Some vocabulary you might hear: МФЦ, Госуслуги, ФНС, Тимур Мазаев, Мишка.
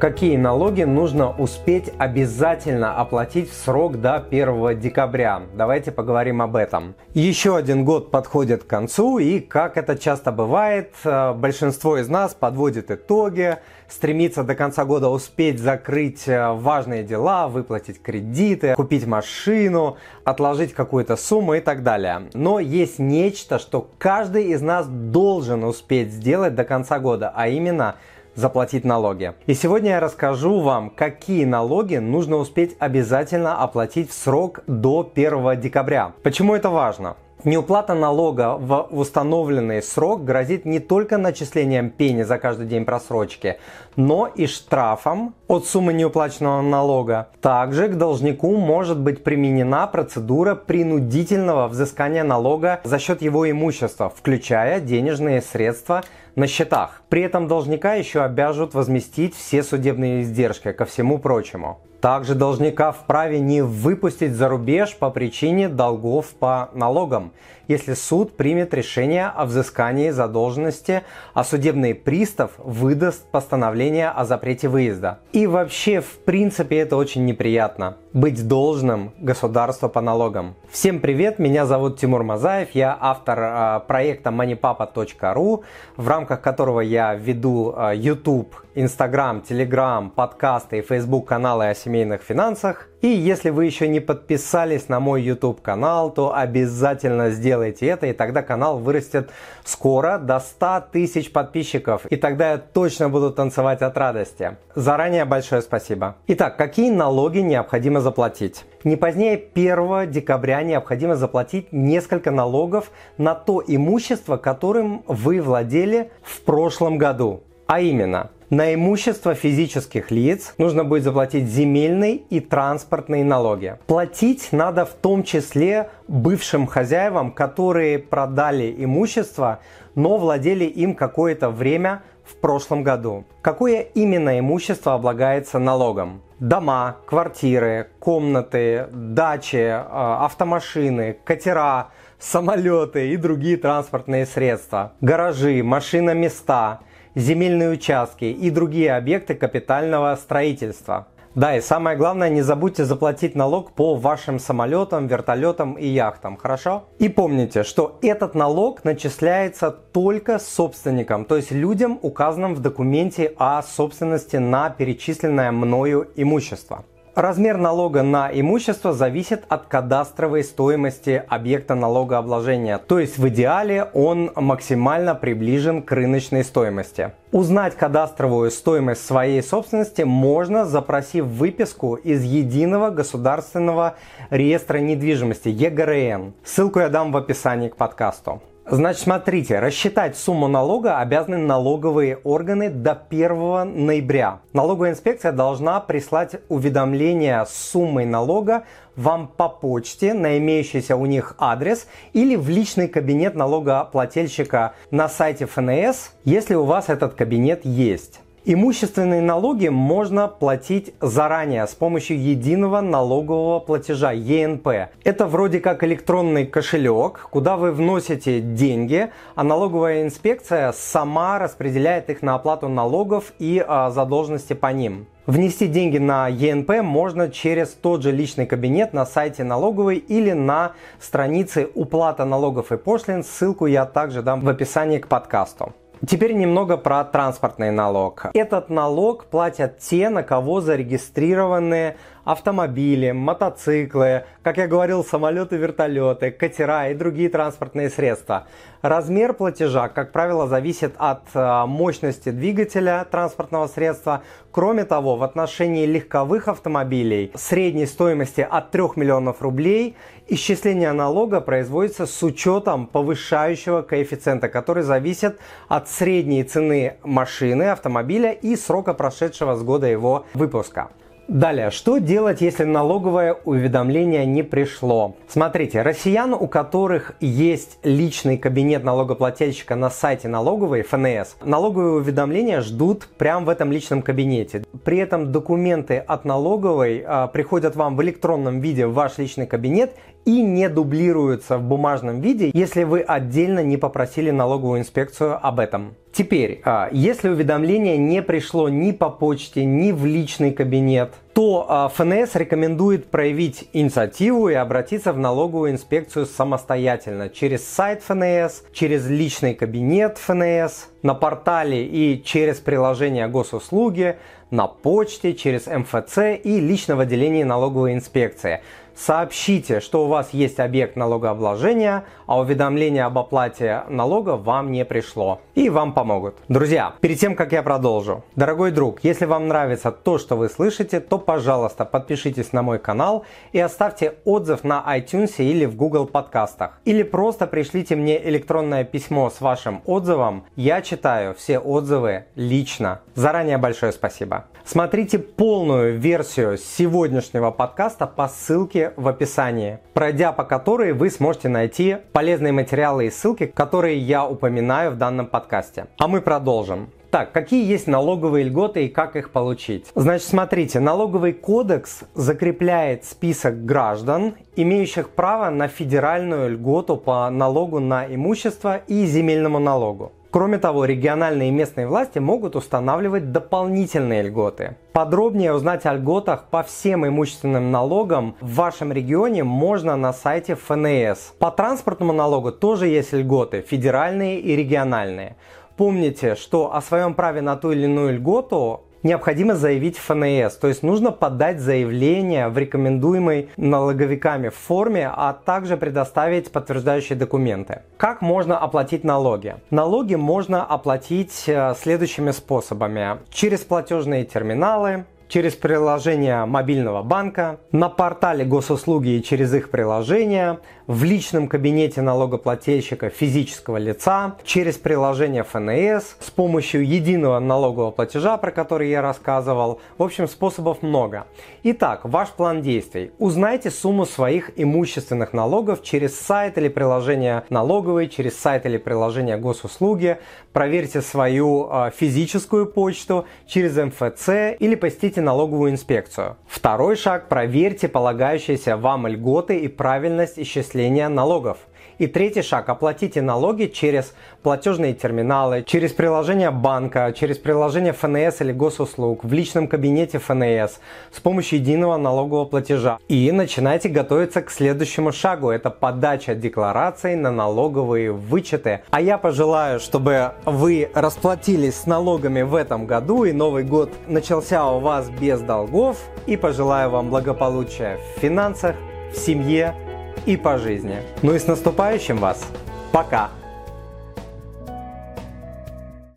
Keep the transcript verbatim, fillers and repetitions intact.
какие налоги нужно успеть обязательно оплатить в срок до первого декабря. Давайте поговорим об этом. Еще один год подходит к концу, и, как это часто бывает, большинство из нас подводит итоги, стремится до конца года успеть закрыть важные дела, выплатить кредиты, купить машину, отложить какую-то сумму и так далее. Но есть нечто, что каждый из нас должен успеть сделать до конца года, а именно – заплатить налоги. И сегодня я расскажу вам, какие налоги нужно успеть обязательно оплатить в срок до первого декабря. Почему это важно? Неуплата налога в установленный срок грозит не только начислением пени за каждый день просрочки, но и штрафом от суммы неуплаченного налога. Также к должнику может быть применена процедура принудительного взыскания налога за счет его имущества, включая денежные средства на счетах. При этом должника еще обяжут возместить все судебные издержки, ко всему прочему. Также должника вправе не выпустить за рубеж по причине долгов по налогам, если суд примет решение о взыскании задолженности, а судебный пристав выдаст постановление о запрете выезда. И вообще, в принципе, это очень неприятно – быть должным государству по налогам. Всем привет, меня зовут Тимур Мазаев, я автор проекта money papa точка ru, в рамках которого я веду YouTube, Instagram, Telegram, подкасты и Facebook каналы о семейных финансах. И если вы еще не подписались на мой YouTube канал, то обязательно сделайте это, и тогда канал вырастет скоро до ста тысяч подписчиков, и тогда я точно буду танцевать от радости. Заранее большое спасибо. Итак, какие налоги необходимо заплатить? Не позднее первого декабря необходимо заплатить несколько налогов на то имущество, которым вы владели в прошлом году, а именно: на имущество физических лиц нужно будет заплатить земельные и транспортные налоги. Платить надо в том числе бывшим хозяевам, которые продали имущество, но владели им какое-то время в прошлом году. Какое именно имущество облагается налогом? Дома, квартиры, комнаты, дачи, автомашины, катера, самолеты и другие транспортные средства, гаражи, машиноместа, земельные участки и другие объекты капитального строительства. Да, и самое главное, не забудьте заплатить налог по вашим самолетам, вертолетам и яхтам, хорошо? И помните, что этот налог начисляется только собственникам, то есть людям, указанным в документе о собственности на перечисленное мною имущество. Размер налога на имущество зависит от кадастровой стоимости объекта налогообложения, то есть в идеале он максимально приближен к рыночной стоимости. Узнать кадастровую стоимость своей собственности можно, запросив выписку из Единого государственного реестра недвижимости Е Г Р Н. Ссылку я дам в описании к подкасту. Значит, смотрите, рассчитать сумму налога обязаны налоговые органы до первого ноября. Налоговая инспекция должна прислать уведомление с суммой налога вам по почте на имеющийся у них адрес или в личный кабинет налогоплательщика на сайте Ф Н С, если у вас этот кабинет есть. Имущественные налоги можно платить заранее с помощью единого налогового платежа Е Н П. Это вроде как электронный кошелек, куда вы вносите деньги, а налоговая инспекция сама распределяет их на оплату налогов и а, задолженности по ним. Внести деньги на Е Н П можно через тот же личный кабинет на сайте налоговой или на странице «Уплата налогов и пошлин». Ссылку я также дам в описании к подкасту. Теперь немного про транспортный налог. Этот налог платят те, на кого зарегистрированы автомобили, мотоциклы, как я говорил, самолеты, вертолеты, катера и другие транспортные средства. Размер платежа, как правило, зависит от мощности двигателя транспортного средства. Кроме того, в отношении легковых автомобилей средней стоимости от трёх миллионов рублей исчисление налога производится с учетом повышающего коэффициента, который зависит от средней цены машины, автомобиля и срока, прошедшего с года его выпуска. Далее, что делать, если налоговое уведомление не пришло? Смотрите, россиян, у которых есть личный кабинет налогоплательщика на сайте налоговой Ф Н С, налоговые уведомления ждут прямо в этом личном кабинете. При этом документы от налоговой а, приходят вам в электронном виде в ваш личный кабинет и не дублируются в бумажном виде, если вы отдельно не попросили налоговую инспекцию об этом. Теперь, если уведомление не пришло ни по почте, ни в личный кабинет, то ФНС рекомендует проявить инициативу и обратиться в налоговую инспекцию самостоятельно через сайт ФНС, через личный кабинет ФНС, на портале и через приложение Госуслуги, на почте, через МФЦ и лично в отделении налоговой инспекции. Сообщите, что у вас есть объект налогообложения, а уведомление об оплате налога вам не пришло. И вам помогут. Друзья, перед тем, как я продолжу. Дорогой друг, если вам нравится то, что вы слышите, то, пожалуйста, подпишитесь на мой канал и оставьте отзыв на iTunes или в Google подкастах. Или просто пришлите мне электронное письмо с вашим отзывом. Я читаю все отзывы лично. Заранее большое спасибо. Смотрите полную версию сегодняшнего подкаста по ссылке в описании, пройдя по которой вы сможете найти полезные материалы и ссылки, которые я упоминаю в данном подкасте. А мы продолжим. Так, какие есть налоговые льготы и как их получить? Значит, смотрите, налоговый кодекс закрепляет список граждан, имеющих право на федеральную льготу по налогу на имущество и земельному налогу. Кроме того, региональные и местные власти могут устанавливать дополнительные льготы. Подробнее узнать о льготах по всем имущественным налогам в вашем регионе можно на сайте ФНС. По транспортному налогу тоже есть льготы, федеральные и региональные. Помните, что о своем праве на ту или иную льготу необходимо заявить в ФНС, то есть нужно подать заявление в рекомендуемой налоговиками форме, а также предоставить подтверждающие документы. Как можно оплатить налоги? Налоги можно оплатить следующими способами. Через платежные терминалы, через приложение мобильного банка, на портале Госуслуги и через их приложение, в личном кабинете налогоплательщика физического лица, через приложение ФНС, с помощью единого налогового платежа, про который я рассказывал. В общем, способов много. Итак, ваш план действий. Узнайте сумму своих имущественных налогов через сайт или приложение налоговой, через сайт или приложение Госуслуги. Проверьте свою физическую почту через МФЦ или посетите налоговую инспекцию. Второй шаг. Проверьте полагающиеся вам льготы и правильность исчисления налогов. И третий шаг. Оплатите налоги через платежные терминалы, через приложение банка, через приложение ФНС или Госуслуг, в личном кабинете ФНС, с помощью единого налогового платежа. И начинайте готовиться к следующему шагу. Это подача деклараций на налоговые вычеты. А я пожелаю, чтобы вы расплатились с налогами в этом году и Новый год начался у вас без долгов. И пожелаю вам благополучия в финансах, в семье и по жизни. Ну и с наступающим вас! Пока!